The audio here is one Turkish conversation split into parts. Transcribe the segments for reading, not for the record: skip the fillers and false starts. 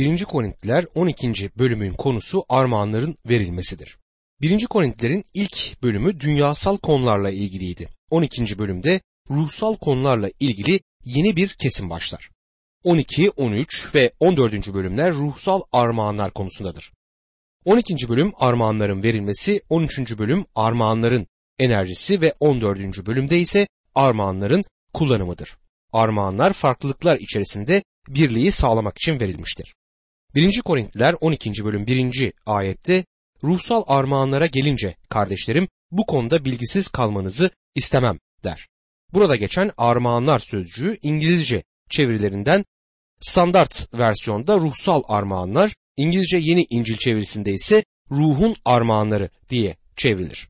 1. Korintliler 12. bölümün konusu armağanların verilmesidir. 1. Korintlilerin ilk bölümü dünyasal konularla ilgiliydi. 12. bölümde ruhsal konularla ilgili yeni bir kesim başlar. 12, 13 ve 14. bölümler ruhsal armağanlar konusundadır. 12. bölüm armağanların verilmesi, 13. bölüm armağanların enerjisi ve 14. bölümde ise armağanların kullanımıdır. Armağanlar farklılıklar içerisinde birliği sağlamak için verilmiştir. 1. Korintliler 12. bölüm 1. ayette ruhsal armağanlara gelince kardeşlerim bu konuda bilgisiz kalmanızı istemem der. Burada geçen armağanlar sözcüğü İngilizce çevirilerinden standart versiyonda ruhsal armağanlar, İngilizce Yeni İncil çevirisinde ise ruhun armağanları diye çevrilir.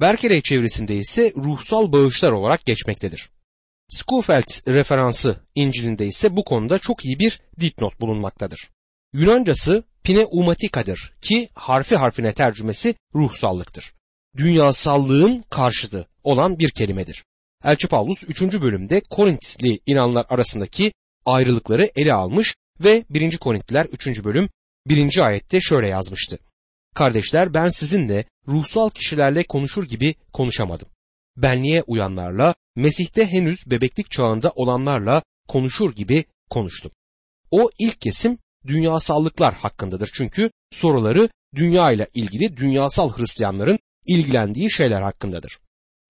Berkeley çevirisinde ise ruhsal bağışlar olarak geçmektedir. Schofield referansı İncil'inde ise bu konuda çok iyi bir dipnot bulunmaktadır. Yunancası pneumatikadır ki harfi harfine tercümesi ruhsallıktır. Dünyasallığın karşıtı olan bir kelimedir. Elçi Pavlus 3. bölümde Korintli inananlar arasındaki ayrılıkları ele almış ve 1. Korintliler 3. bölüm 1. ayette şöyle yazmıştı. Kardeşler ben sizinle ruhsal kişilerle konuşur gibi konuşamadım. Benliğe uyanlarla, Mesih'te henüz bebeklik çağında olanlarla konuşur gibi konuştum. O ilk kesim dünyasallıklar hakkındadır çünkü soruları dünya ile ilgili dünyasal Hristiyanların ilgilendiği şeyler hakkındadır.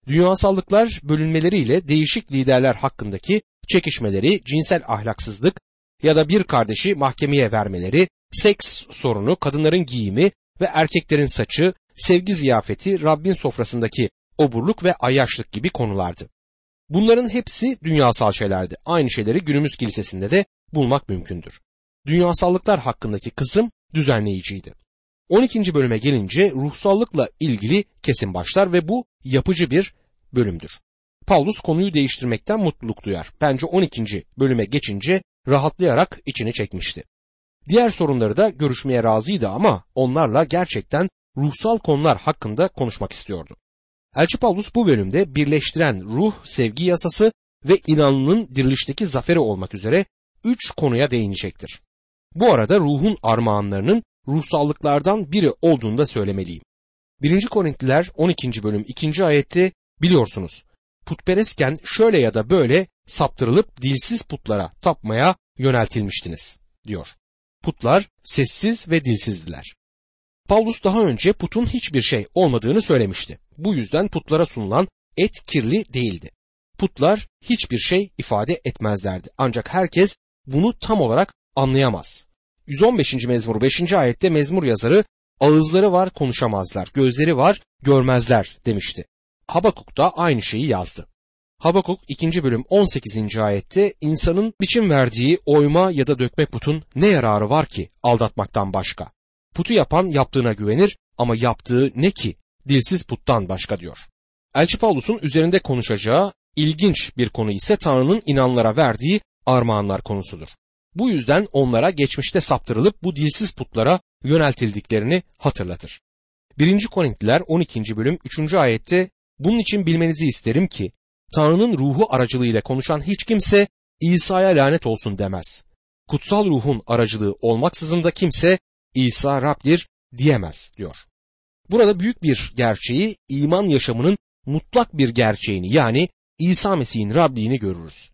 Dünyasallıklar bölünmeleriyle değişik liderler hakkındaki çekişmeleri, cinsel ahlaksızlık ya da bir kardeşi mahkemeye vermeleri, seks sorunu, kadınların giyimi ve erkeklerin saçı, sevgi ziyafeti, Rabbin sofrasındaki oburluk ve ayyaşlık gibi konulardı. Bunların hepsi dünyasal şeylerdi. Aynı şeyleri günümüz kilisesinde de bulmak mümkündür. Dünyasallıklar hakkındaki kısım düzenleyiciydi. 12. bölüme gelince ruhsallıkla ilgili kesim başlar ve bu yapıcı bir bölümdür. Paulus konuyu değiştirmekten mutluluk duyar. Bence 12. bölüme geçince rahatlayarak içini çekmişti. Diğer sorunları da görüşmeye razıydı ama onlarla gerçekten ruhsal konular hakkında konuşmak istiyordu. Elçi Pavlus bu bölümde birleştiren ruh, sevgi yasası ve inanının dirilişteki zaferi olmak üzere 3 konuya değinecektir. Bu arada ruhun armağanlarının ruhsallıklardan biri olduğunu da söylemeliyim. 1. Korintliler 12. bölüm 2. ayette biliyorsunuz putperestken şöyle ya da böyle saptırılıp dilsiz putlara tapmaya yöneltilmiştiniz diyor. Putlar sessiz ve dilsizdiler. Pavlus daha önce putun hiçbir şey olmadığını söylemişti. Bu yüzden putlara sunulan et kirli değildi. Putlar hiçbir şey ifade etmezlerdi. Ancak herkes bunu tam olarak anlayamaz. 115. mezmur 5. ayette mezmur yazarı ağızları var konuşamazlar, gözleri var görmezler demişti. Habakuk da aynı şeyi yazdı. Habakuk 2. bölüm 18. ayette insanın biçim verdiği oyma ya da dökme putun ne yararı var ki aldatmaktan başka? Putu yapan yaptığına güvenir ama yaptığı ne ki? Dilsiz puttan başka diyor. Elçi Pavlus'un üzerinde konuşacağı ilginç bir konu ise Tanrı'nın inanlara verdiği armağanlar konusudur. Bu yüzden onlara geçmişte saptırılıp bu dilsiz putlara yöneltildiklerini hatırlatır. 1. Korintliler 12. bölüm 3. ayette bunun için bilmenizi isterim ki Tanrı'nın ruhu aracılığıyla konuşan hiç kimse İsa'ya lanet olsun demez. Kutsal ruhun aracılığı olmaksızın da kimse İsa Rab'dir diyemez diyor. Burada büyük bir gerçeği, iman yaşamının mutlak bir gerçeğini yani İsa Mesih'in Rabliğini görürüz.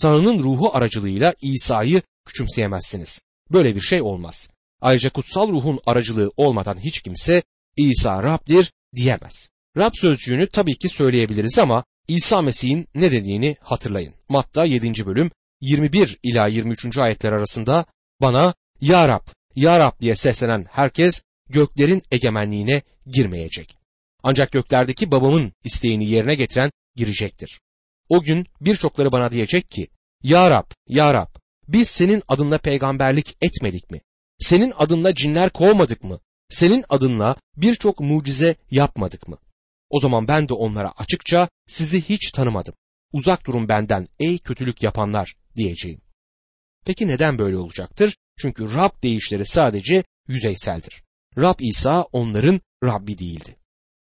Tanrı'nın ruhu aracılığıyla İsa'yı küçümseyemezsiniz. Böyle bir şey olmaz. Ayrıca kutsal ruhun aracılığı olmadan hiç kimse İsa Rab'dir diyemez. Rab sözcüğünü tabii ki söyleyebiliriz ama İsa Mesih'in ne dediğini hatırlayın. Matta 7. bölüm 21 ila 23. ayetler arasında bana Ya Rab, Ya Rab diye seslenen herkes göklerin egemenliğine girmeyecek. Ancak göklerdeki babamın isteğini yerine getiren girecektir. O gün birçokları bana diyecek ki, Ya Rab, Ya Rab, biz senin adınla peygamberlik etmedik mi? Senin adınla cinler kovmadık mı? Senin adınla birçok mucize yapmadık mı? O zaman ben de onlara açıkça sizi hiç tanımadım. Uzak durun benden ey kötülük yapanlar diyeceğim. Peki neden böyle olacaktır? Çünkü Rab deyişleri sadece yüzeyseldir. Rab İsa onların Rabbi değildi.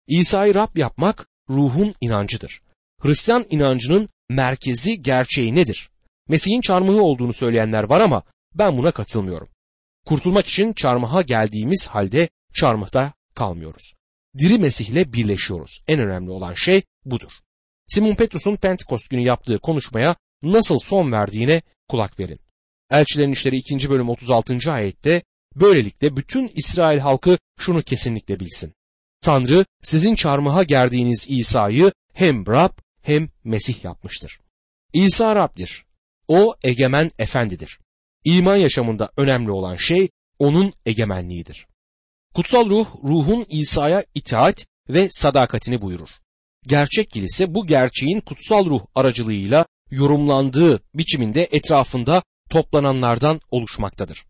İsa'yı Rab yapmak ruhun inancıdır. Hristiyan inancının merkezi gerçeği nedir? Mesih'in çarmıhı olduğunu söyleyenler var ama ben buna katılmıyorum. Kurtulmak için çarmıha geldiğimiz halde çarmıhta kalmıyoruz. Diri Mesih'le birleşiyoruz. En önemli olan şey budur. Simon Petrus'un Pentekost günü yaptığı konuşmaya nasıl son verdiğine kulak verin. Elçilerin İşleri 2. bölüm 36. ayette böylelikle bütün İsrail halkı şunu kesinlikle bilsin. Tanrı sizin çarmıha gerdiğiniz İsa'yı hem Rab hem Mesih yapmıştır. İsa Rab'dir. O egemen efendidir. İman yaşamında önemli olan şey onun egemenliğidir. Kutsal Ruh, ruhun İsa'ya itaat ve sadakatini buyurur. Gerçek kilise bu gerçeğin kutsal ruh aracılığıyla yorumlandığı biçiminde etrafında toplananlardan oluşmaktadır.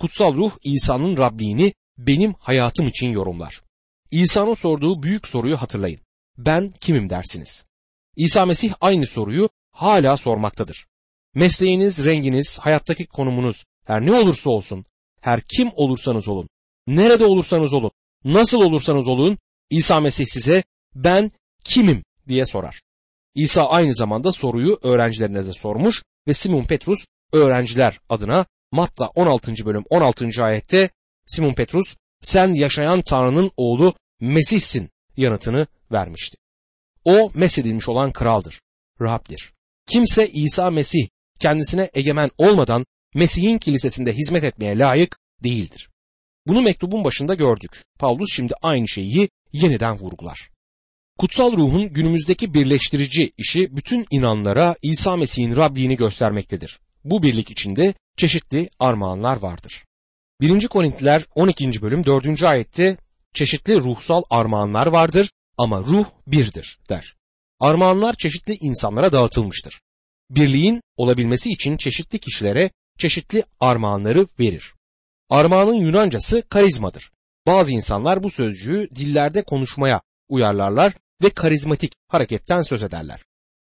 Kutsal ruh İsa'nın Rabliğini benim hayatım için yorumlar. İsa'nın sorduğu büyük soruyu hatırlayın. Ben kimim dersiniz? İsa Mesih aynı soruyu hala sormaktadır. Mesleğiniz, renginiz, hayattaki konumunuz, her ne olursa olsun, her kim olursanız olun, nerede olursanız olun, nasıl olursanız olun, İsa Mesih size ben kimim diye sorar. İsa aynı zamanda soruyu öğrencilerine de sormuş ve Simon Petrus öğrenciler adına Matta 16. bölüm 16. ayette Simon Petrus sen yaşayan Tanrı'nın oğlu Mesih'sin yanıtını vermişti. O meshedilmiş olan kraldır, Rab'dir. Kimse İsa Mesih kendisine egemen olmadan Mesih'in kilisesinde hizmet etmeye layık değildir. Bunu mektubun başında gördük. Paulus şimdi aynı şeyi yeniden vurgular. Kutsal Ruh'un günümüzdeki birleştirici işi bütün inanlara İsa Mesih'in Rabliğini göstermektedir. Bu birlik içinde çeşitli armağanlar vardır. 1. Korintiler 12. bölüm 4. ayette çeşitli ruhsal armağanlar vardır ama ruh birdir der. Armağanlar çeşitli insanlara dağıtılmıştır. Birliğin olabilmesi için çeşitli kişilere çeşitli armağanları verir. Armağanın Yunancası karizmadır. Bazı insanlar bu sözcüğü dillerde konuşmaya uyarlarlar ve karizmatik hareketten söz ederler.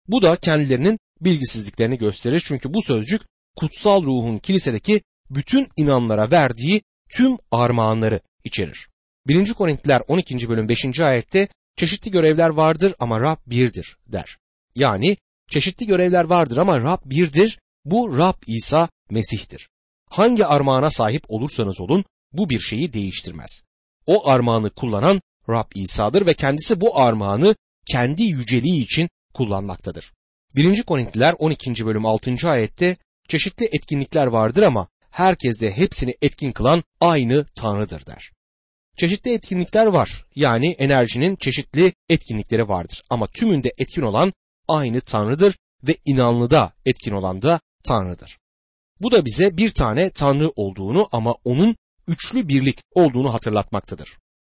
Bu da kendilerinin bilgisizliklerini gösterir çünkü bu sözcük kutsal ruhun kilisedeki bütün inanlara verdiği tüm armağanları içerir. 1. Korintiler 12. bölüm 5. ayette çeşitli görevler vardır ama Rab birdir der. Yani çeşitli görevler vardır ama Rab birdir. Bu Rab İsa Mesih'tir. Hangi armağana sahip olursanız olun bu bir şeyi değiştirmez. O armağanı kullanan Rab İsa'dır ve kendisi bu armağanı kendi yüceliği için kullanmaktadır. 1. Korintiler 12. bölüm 6. ayette çeşitli etkinlikler vardır ama herkes de hepsini etkin kılan aynı Tanrı'dır der. Çeşitli etkinlikler var, yani enerjinin çeşitli etkinlikleri vardır ama tümünde etkin olan aynı Tanrı'dır ve inanlıda etkin olan da Tanrı'dır. Bu da bize bir tane Tanrı olduğunu ama onun üçlü birlik olduğunu hatırlatmaktadır.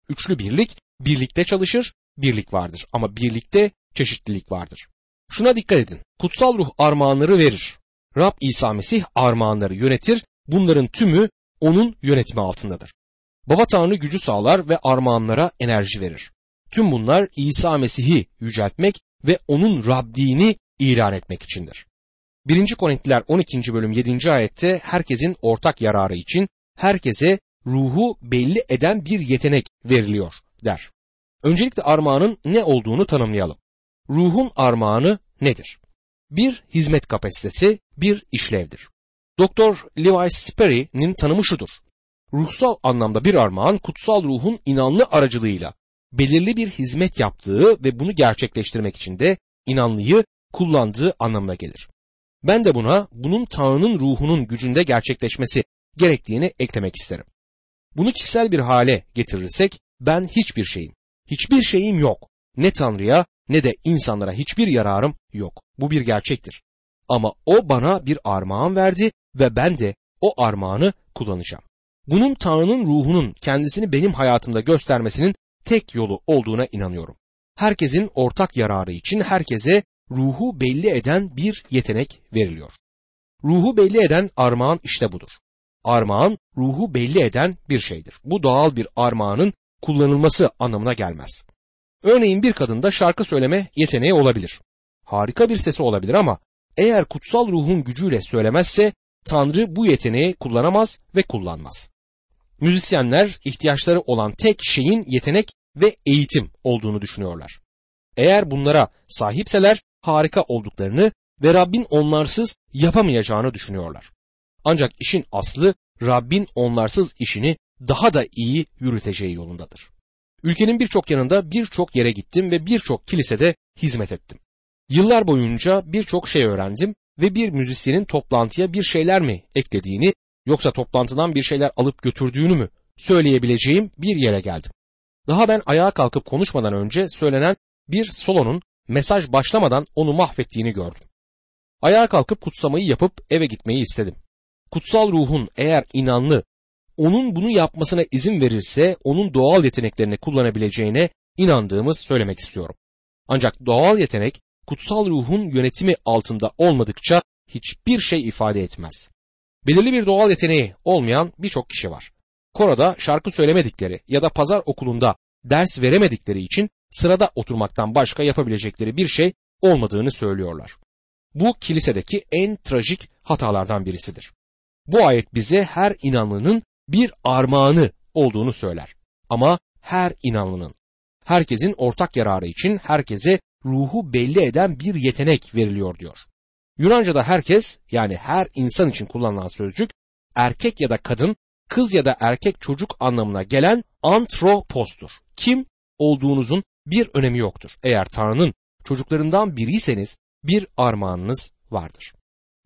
Üçlü birlik, birlikte çalışır, birlik vardır ama birlikte çeşitlilik vardır. Şuna dikkat edin, kutsal ruh armağanları verir. Rab İsa Mesih armağanları yönetir, bunların tümü onun yönetimi altındadır. Baba Tanrı gücü sağlar ve armağanlara enerji verir. Tüm bunlar İsa Mesih'i yüceltmek ve onun Rabliğini ilan etmek içindir. 1. Korintiler 12. bölüm 7. ayette herkesin ortak yararı için herkese ruhu belli eden bir yetenek veriliyor der. Öncelikle armağanın ne olduğunu tanımlayalım. Ruhun armağanı nedir? Bir hizmet kapasitesi, bir işlevdir. Doktor Levi Sperry'nin tanımı şudur. Ruhsal anlamda bir armağan kutsal ruhun inanlı aracılığıyla belirli bir hizmet yaptığı ve bunu gerçekleştirmek için de inanlıyı kullandığı anlamına gelir. Ben de buna bunun Tanrı'nın ruhunun gücünde gerçekleşmesi gerektiğini eklemek isterim. Bunu kişisel bir hale getirirsek ben hiçbir şeyim. Hiçbir şeyim yok. Ne Tanrı'ya ne de insanlara hiçbir yararım yok. Bu bir gerçektir. Ama o bana bir armağan verdi ve ben de o armağanı kullanacağım. Bunun Tanrı'nın ruhunun kendisini benim hayatımda göstermesinin tek yolu olduğuna inanıyorum. Herkesin ortak yararı için herkese ruhu belli eden bir yetenek veriliyor. Ruhu belli eden armağan işte budur. Armağan ruhu belli eden bir şeydir. Bu doğal bir armağanın kullanılması anlamına gelmez. Örneğin bir kadında şarkı söyleme yeteneği olabilir. Harika bir sesi olabilir ama eğer kutsal ruhun gücüyle söylemezse Tanrı bu yeteneği kullanamaz ve kullanmaz. Müzisyenler ihtiyaçları olan tek şeyin yetenek ve eğitim olduğunu düşünüyorlar. Eğer bunlara sahipseler harika olduklarını ve Rabbin onlarsız yapamayacağını düşünüyorlar. Ancak işin aslı Rabbin onlarsız işini daha da iyi yürüteceği yolundadır. Ülkenin birçok yanında birçok yere gittim ve birçok kilisede hizmet ettim. Yıllar boyunca birçok şey öğrendim ve bir müzisyenin toplantıya bir şeyler mi eklediğini yoksa toplantıdan bir şeyler alıp götürdüğünü mü söyleyebileceğim bir yere geldim. Daha ben ayağa kalkıp konuşmadan önce söylenen bir solonun mesaj başlamadan onu mahvettiğini gördüm. Ayağa kalkıp kutsamayı yapıp eve gitmeyi istedim. Kutsal ruhun eğer inanlı, onun bunu yapmasına izin verirse onun doğal yeteneklerini kullanabileceğine inandığımı söylemek istiyorum. Ancak doğal yetenek kutsal ruhun yönetimi altında olmadıkça hiçbir şey ifade etmez. Belirli bir doğal yeteneği olmayan birçok kişi var. Korada şarkı söylemedikleri ya da pazar okulunda ders veremedikleri için sırada oturmaktan başka yapabilecekleri bir şey olmadığını söylüyorlar. Bu kilisedeki en trajik hatalardan birisidir. Bu ayet bize her inanlının bir armağanı olduğunu söyler. Ama her inanlının, herkesin ortak yararı için herkese ruhu belli eden bir yetenek veriliyor diyor. Yunanca'da herkes, yani her insan için kullanılan sözcük, erkek ya da kadın, kız ya da erkek çocuk anlamına gelen antropostur. Kim olduğunuzun bir önemi yoktur. Eğer Tanrı'nın çocuklarından biriyseniz bir armağanınız vardır.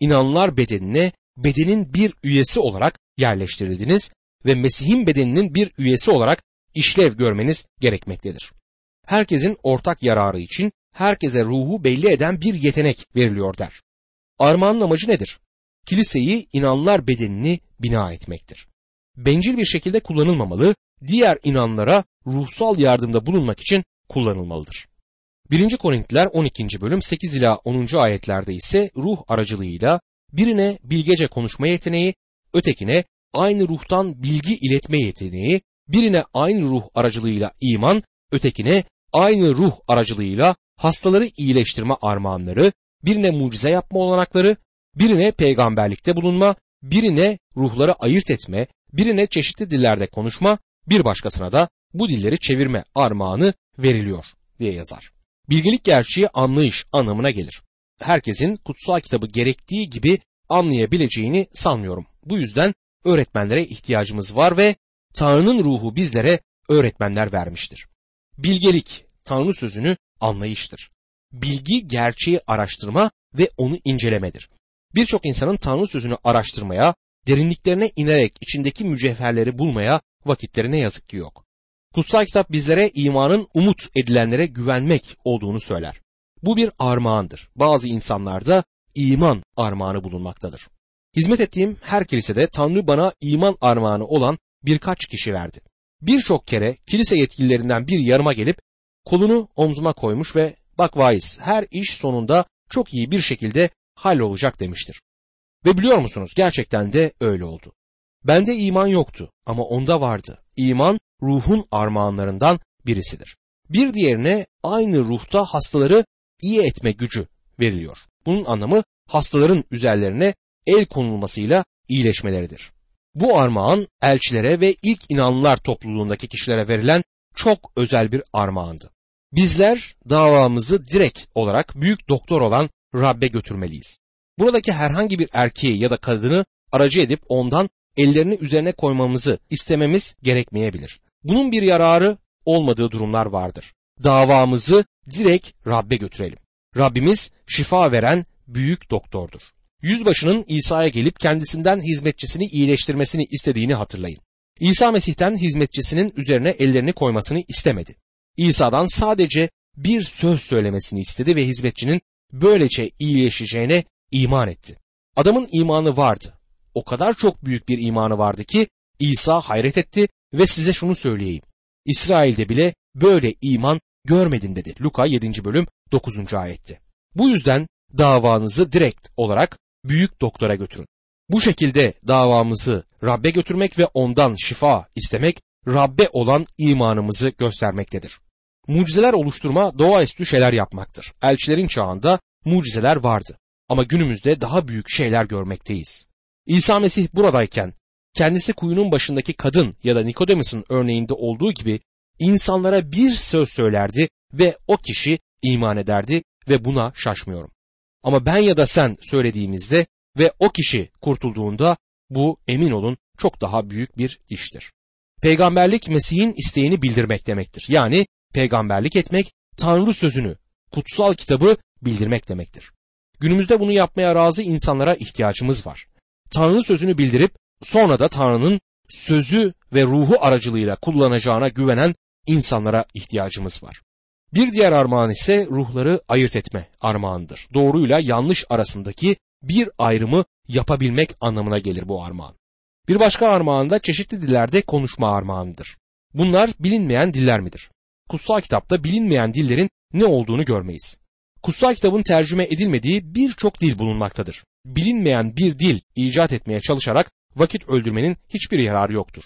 İnananlar bedenine bedenin bir üyesi olarak yerleştirildiniz ve Mesih'in bedeninin bir üyesi olarak işlev görmeniz gerekmektedir. Herkesin ortak yararı için herkese ruhu belli eden bir yetenek veriliyor der. Armağanın amacı nedir? Kiliseyi, inananlar bedenini bina etmektir. Bencil bir şekilde kullanılmamalı, diğer inanlara ruhsal yardımda bulunmak için kullanılmalıdır. 1. Korintiler 12. bölüm 8 ila 10. ayetlerde ise ruh aracılığıyla birine bilgece konuşma yeteneği, ötekine aynı ruhtan bilgi iletme yeteneği, birine aynı ruh aracılığıyla iman, ötekine aynı ruh aracılığıyla hastaları iyileştirme armağanları, birine mucize yapma olanakları, birine peygamberlikte bulunma, birine ruhları ayırt etme, birine çeşitli dillerde konuşma, bir başkasına da bu dilleri çevirme armağanı veriliyor diye yazar. Bilgelik gerçeği anlayış anlamına gelir. Herkesin kutsal kitabı gerektiği gibi anlayabileceğini sanmıyorum. Bu yüzden öğretmenlere ihtiyacımız var ve Tanrı'nın ruhu bizlere öğretmenler vermiştir. Bilgelik, Tanrı sözünü anlayıştır. Bilgi, gerçeği araştırma ve onu incelemedir. Birçok insanın Tanrı sözünü araştırmaya, derinliklerine inerek içindeki mücevherleri bulmaya vakitleri ne yazık ki yok. Kutsal kitap bizlere imanın umut edilenlere güvenmek olduğunu söyler. Bu bir armağandır. Bazı insanlarda iman armağanı bulunmaktadır. Hizmet ettiğim her kilisede Tanrı bana iman armağanı olan birkaç kişi verdi. Birçok kere kilise yetkililerinden biri yanıma gelip kolunu omzuma koymuş ve "Bak vaiz, her iş sonunda çok iyi bir şekilde hallolacak" demiştir. Ve biliyor musunuz, gerçekten de öyle oldu. Bende iman yoktu ama onda vardı. İman ruhun armağanlarından birisidir. Bir diğerine aynı ruhta hastaları iyi etme gücü veriliyor. Bunun anlamı hastaların üzerlerine el konulmasıyla iyileşmeleridir. Bu armağan elçilere ve ilk inananlar topluluğundaki kişilere verilen çok özel bir armağandı. Bizler davamızı direkt olarak büyük doktor olan Rab'be götürmeliyiz. Buradaki herhangi bir erkeği ya da kadını aracı edip ondan ellerini üzerine koymamızı istememiz gerekmeyebilir. Bunun bir yararı olmadığı durumlar vardır. Davamızı direkt Rab'be götürelim. Rabbimiz şifa veren büyük doktordur. Yüzbaşının İsa'ya gelip kendisinden hizmetçisini iyileştirmesini istediğini hatırlayın. İsa Mesih'ten hizmetçisinin üzerine ellerini koymasını istemedi. İsa'dan sadece bir söz söylemesini istedi ve hizmetçinin böylece iyileşeceğine iman etti. Adamın imanı vardı. O kadar çok büyük bir imanı vardı ki İsa hayret etti ve size şunu söyleyeyim: İsrail'de bile böyle iman görmedim dedi. Luka 7. bölüm 9. ayetti. Bu yüzden davanızı direkt olarak büyük doktora götürün. Bu şekilde davamızı Rab'be götürmek ve ondan şifa istemek, Rab'be olan imanımızı göstermektedir. Mucizeler oluşturma doğaüstü şeyler yapmaktır. Elçilerin çağında mucizeler vardı ama günümüzde daha büyük şeyler görmekteyiz. İsa Mesih buradayken kendisi kuyunun başındaki kadın ya da Nikodemus'un örneğinde olduğu gibi insanlara bir söz söylerdi ve o kişi iman ederdi ve buna şaşmıyorum. Ama ben ya da sen söylediğimizde ve o kişi kurtulduğunda bu, emin olun, çok daha büyük bir iştir. Peygamberlik Mesih'in isteğini bildirmek demektir. Yani peygamberlik etmek, Tanrı sözünü, kutsal kitabı bildirmek demektir. Günümüzde bunu yapmaya razı insanlara ihtiyacımız var. Tanrı sözünü bildirip sonra da Tanrı'nın sözü ve ruhu aracılığıyla kullanacağına güvenen insanlara ihtiyacımız var. Bir diğer armağan ise ruhları ayırt etme armağandır. Doğruyla yanlış arasındaki bir ayrımı yapabilmek anlamına gelir bu armağan. Bir başka armağan da çeşitli dillerde konuşma armağanıdır. Bunlar bilinmeyen diller midir? Kutsal kitapta bilinmeyen dillerin ne olduğunu görmeyiz. Kutsal kitabın tercüme edilmediği birçok dil bulunmaktadır. Bilinmeyen bir dil icat etmeye çalışarak vakit öldürmenin hiçbir yararı yoktur.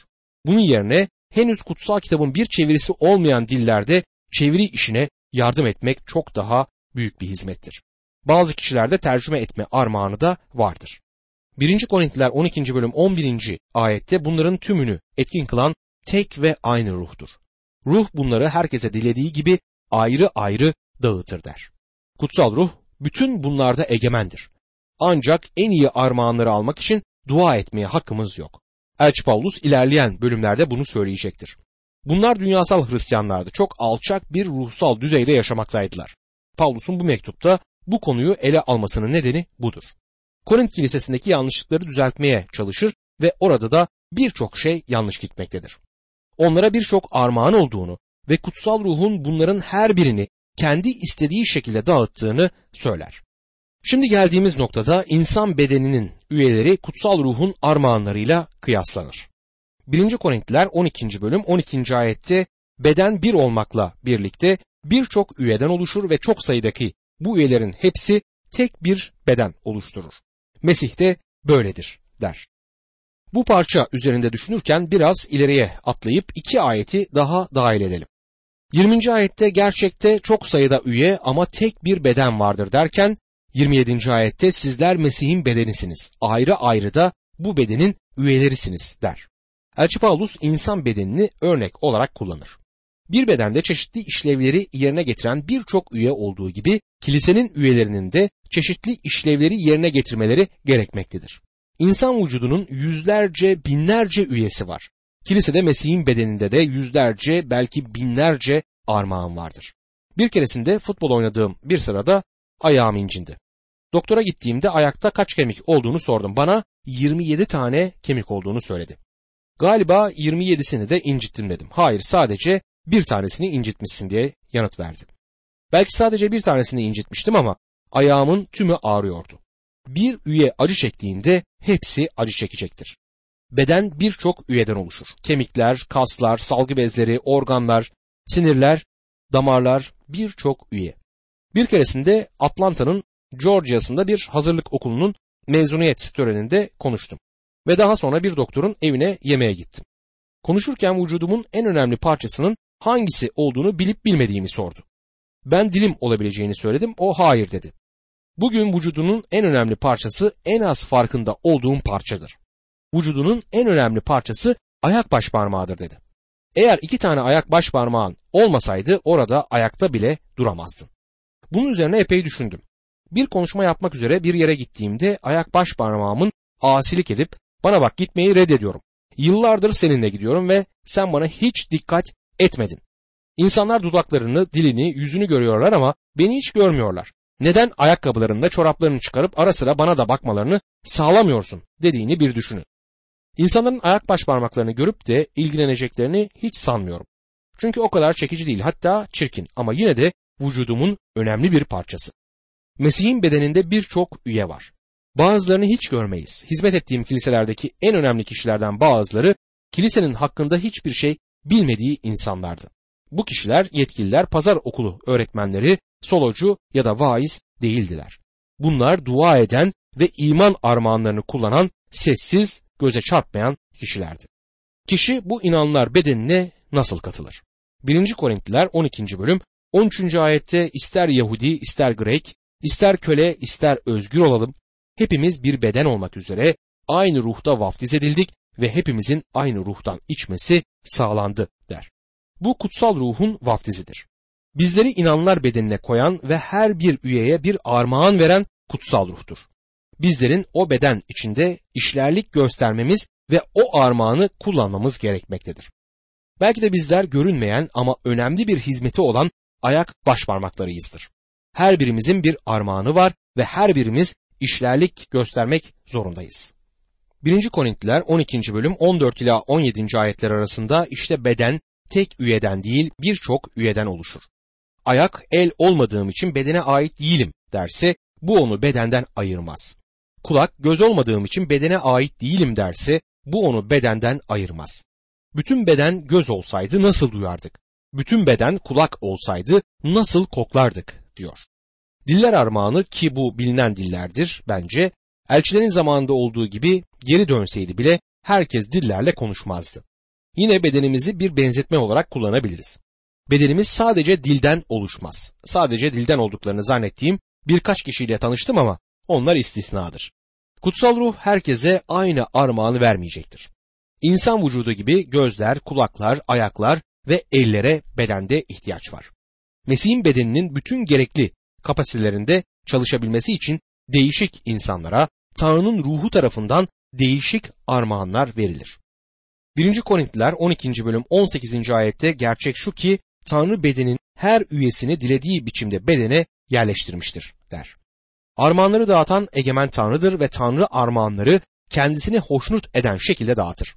Bunun yerine henüz kutsal kitabın bir çevirisi olmayan dillerde çeviri işine yardım etmek çok daha büyük bir hizmettir. Bazı kişilerde tercüme etme armağanı da vardır. 1. Korintiler 12. bölüm 11. ayette bunların tümünü etkin kılan tek ve aynı ruhtur. Ruh bunları herkese dilediği gibi ayrı ayrı dağıtır der. Kutsal ruh bütün bunlarda egemendir. Ancak en iyi armağanları almak için dua etmeye hakkımız yok. Elçi Paulus ilerleyen bölümlerde bunu söyleyecektir. Bunlar dünyasal Hristiyanlardı. Çok alçak bir ruhsal düzeyde yaşamaktaydılar. Paulus'un bu mektupta bu konuyu ele almasının nedeni budur. Korint kilisesindeki yanlışlıkları düzeltmeye çalışır ve orada da birçok şey yanlış gitmektedir. Onlara birçok armağan olduğunu ve kutsal ruhun bunların her birini kendi istediği şekilde dağıttığını söyler. Şimdi geldiğimiz noktada insan bedeninin üyeleri kutsal ruhun armağanlarıyla kıyaslanır. 1. Korintliler 12. bölüm 12. ayette beden bir olmakla birlikte birçok üyeden oluşur ve çok sayıdaki bu üyelerin hepsi tek bir beden oluşturur. Mesih de böyledir der. Bu parça üzerinde düşünürken biraz ileriye atlayıp iki ayeti daha dahil edelim. 20. ayette gerçekte çok sayıda üye ama tek bir beden vardır derken 27. ayette sizler Mesih'in bedenisiniz, ayrı ayrı da bu bedenin üyelerisiniz der. Elçi Paulus insan bedenini örnek olarak kullanır. Bir bedende çeşitli işlevleri yerine getiren birçok üye olduğu gibi kilisenin üyelerinin de çeşitli işlevleri yerine getirmeleri gerekmektedir. İnsan vücudunun yüzlerce, binlerce üyesi var. Kilisede Mesih'in bedeninde de yüzlerce, belki binlerce armağan vardır. Bir keresinde futbol oynadığım bir sırada ayağım incindi. Doktora gittiğimde ayakta kaç kemik olduğunu sordum. Bana 27 tane kemik olduğunu söyledi. Galiba 27'sini de incittim dedim. Hayır, sadece bir tanesini incitmişsin diye yanıt verdi. Belki sadece bir tanesini incitmiştim ama ayağımın tümü ağrıyordu. Bir üye acı çektiğinde hepsi acı çekecektir. Beden birçok üyeden oluşur. Kemikler, kaslar, salgı bezleri, organlar, sinirler, damarlar, birçok üye. Bir keresinde Atlanta'nın Georgia'sında bir hazırlık okulunun mezuniyet töreninde konuştum. Ve daha sonra bir doktorun evine yemeğe gittim. Konuşurken vücudumun en önemli parçasının hangisi olduğunu bilip bilmediğimi sordu. Ben dilim olabileceğini söyledim, o hayır dedi. Bugün vücudunun en önemli parçası en az farkında olduğum parçadır. Vücudunun en önemli parçası ayak baş parmağıdır dedi. Eğer 2 tane ayak baş parmağın olmasaydı orada ayakta bile duramazdın. Bunun üzerine epey düşündüm. Bir konuşma yapmak üzere bir yere gittiğimde ayak baş parmağımın asilik edip bana bak gitmeyi reddediyorum. Yıllardır seninle gidiyorum ve sen bana hiç dikkat etmedin. İnsanlar dudaklarını, dilini, yüzünü görüyorlar ama beni hiç görmüyorlar. Neden ayakkabılarında çoraplarını çıkarıp ara sıra bana da bakmalarını sağlamıyorsun dediğini bir düşünün. İnsanların ayak baş parmaklarını görüp de ilgileneceklerini hiç sanmıyorum. Çünkü o kadar çekici değil, hatta çirkin ama yine de vücudumun önemli bir parçası. Mesih'in bedeninde birçok üye var. Bazılarını hiç görmeyiz. Hizmet ettiğim kiliselerdeki en önemli kişilerden bazıları kilisenin hakkında hiçbir şey bilmediği insanlardı. Bu kişiler yetkililer, pazar okulu öğretmenleri, solocu ya da vaiz değildiler. Bunlar dua eden ve iman armağanlarını kullanan sessiz, göze çarpmayan kişilerdi. Kişi bu inananlar bedenine nasıl katılır? 1. Korintliler 12. bölüm 13. ayette ister Yahudi, ister Grek, ister köle, ister özgür olalım. Hepimiz bir beden olmak üzere aynı ruhta vaftiz edildik ve hepimizin aynı ruhtan içmesi sağlandı der. Bu kutsal ruhun vaftizidir. Bizleri inananlar bedenine koyan ve her bir üyeye bir armağan veren kutsal ruhtur. Bizlerin o beden içinde işlerlik göstermemiz ve o armağanı kullanmamız gerekmektedir. Belki de bizler görünmeyen ama önemli bir hizmeti olan ayak başparmaklarıyızdır. Her birimizin bir armağanı var ve her birimiz işlerlik göstermek zorundayız. 1. Korintliler 12. bölüm 14 ila 17. ayetler arasında işte beden tek üyeden değil birçok üyeden oluşur. Ayak el olmadığım için bedene ait değilim derse bu onu bedenden ayırmaz. Kulak göz olmadığım için bedene ait değilim derse bu onu bedenden ayırmaz. Bütün beden göz olsaydı nasıl duyardık? Bütün beden kulak olsaydı nasıl koklardık diyor. Diller armağanı ki bu bilinen dillerdir bence. Elçilerin zamanında olduğu gibi geri dönseydi bile herkes dillerle konuşmazdı. Yine bedenimizi bir benzetme olarak kullanabiliriz. Bedenimiz sadece dilden oluşmaz. Sadece dilden olduklarını zannettiğim birkaç kişiyle tanıştım ama onlar istisnadır. Kutsal ruh herkese aynı armağanı vermeyecektir. İnsan vücudu gibi gözler, kulaklar, ayaklar ve ellere bedende ihtiyaç var. Mesih'in bedeninin bütün gerekli kapasitelerinde çalışabilmesi için değişik insanlara Tanrı'nın ruhu tarafından değişik armağanlar verilir. 1. Korintliler 12. bölüm 18. ayette gerçek şu ki Tanrı bedenin her üyesini dilediği biçimde bedene yerleştirmiştir der. Armağanları dağıtan egemen Tanrı'dır ve Tanrı armağanları kendisini hoşnut eden şekilde dağıtır.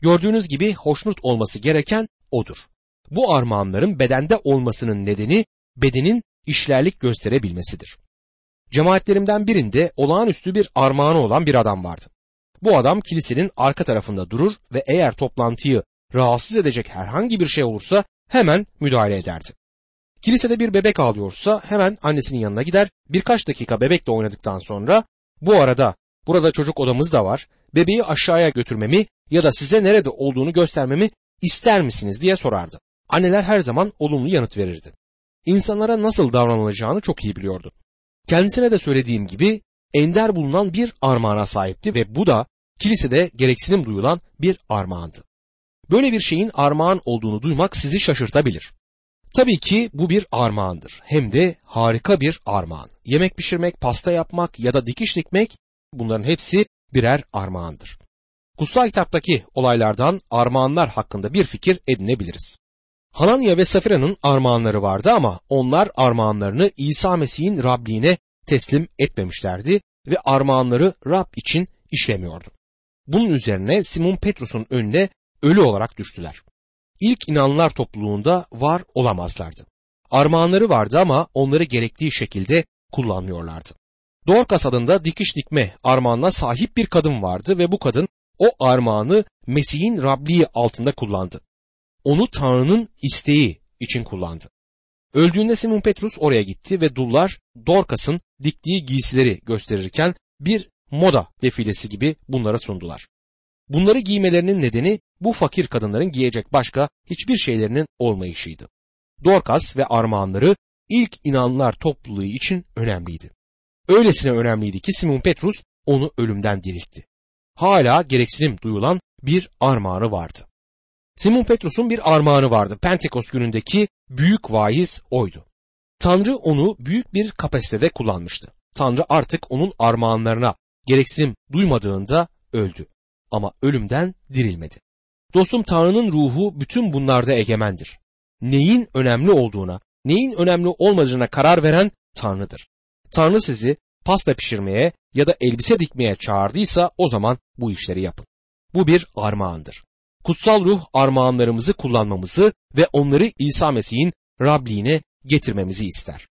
Gördüğünüz gibi hoşnut olması gereken odur. Bu armağanların bedende olmasının nedeni bedenin işlerlik gösterebilmesidir. Cemaatlerimden birinde olağanüstü bir armağanı olan bir adam vardı. Bu adam kilisenin arka tarafında durur ve eğer toplantıyı rahatsız edecek herhangi bir şey olursa hemen müdahale ederdi. Kilisede bir bebek ağlıyorsa hemen annesinin yanına gider, birkaç dakika bebekle oynadıktan sonra bu arada burada çocuk odamız da var, bebeği aşağıya götürmemi ya da size nerede olduğunu göstermemi ister misiniz diye sorardı. Anneler her zaman olumlu yanıt verirdi. İnsanlara nasıl davranılacağını çok iyi biliyordu. Kendisine de söylediğim gibi ender bulunan bir armağana sahipti ve bu da kilisede gereksinim duyulan bir armağandı. Böyle bir şeyin armağan olduğunu duymak sizi şaşırtabilir. Tabii ki bu bir armağandır. Hem de harika bir armağan. Yemek pişirmek, pasta yapmak ya da dikiş dikmek bunların hepsi birer armağandır. Kutsal kitaptaki olaylardan armağanlar hakkında bir fikir edinebiliriz. Hananya ve Safira'nın armağanları vardı ama onlar armağanlarını İsa Mesih'in Rabliğine teslim etmemişlerdi ve armağanları Rab için işlemiyordu. Bunun üzerine Simon Petrus'un önüne ölü olarak düştüler. İlk inananlar topluluğunda var olamazlardı. Armağanları vardı ama onları gerektiği şekilde kullanmıyorlardı. Dorkas adında dikiş dikme armağanına sahip bir kadın vardı ve bu kadın o armağanı Mesih'in Rabliği altında kullandı. Onu Tanrı'nın isteği için kullandı. Öldüğünde Simon Petrus oraya gitti ve dullar Dorkas'ın diktiği giysileri gösterirken bir moda defilesi gibi bunlara sundular. Bunları giymelerinin nedeni bu fakir kadınların giyecek başka hiçbir şeylerinin olmayışıydı. Dorkas ve armağanları ilk inananlar topluluğu için önemliydi. Öylesine önemliydi ki Simon Petrus onu ölümden diriltti. Hala gereksinim duyulan bir armağanı vardı. Simon Petrus'un bir armağanı vardı. Pentekost günündeki büyük vaiz oydu. Tanrı onu büyük bir kapasitede kullanmıştı. Tanrı artık onun armağanlarına gereksinim duymadığında öldü. Ama ölümden dirilmedi. Dostum, Tanrı'nın ruhu bütün bunlarda egemendir. Neyin önemli olduğuna, neyin önemli olmadığına karar veren Tanrı'dır. Tanrı sizi pasta pişirmeye ya da elbise dikmeye çağırdıysa o zaman bu işleri yapın. Bu bir armağandır. Kutsal ruh armağanlarımızı kullanmamızı ve onları İsa Mesih'in Rabliğine getirmemizi ister.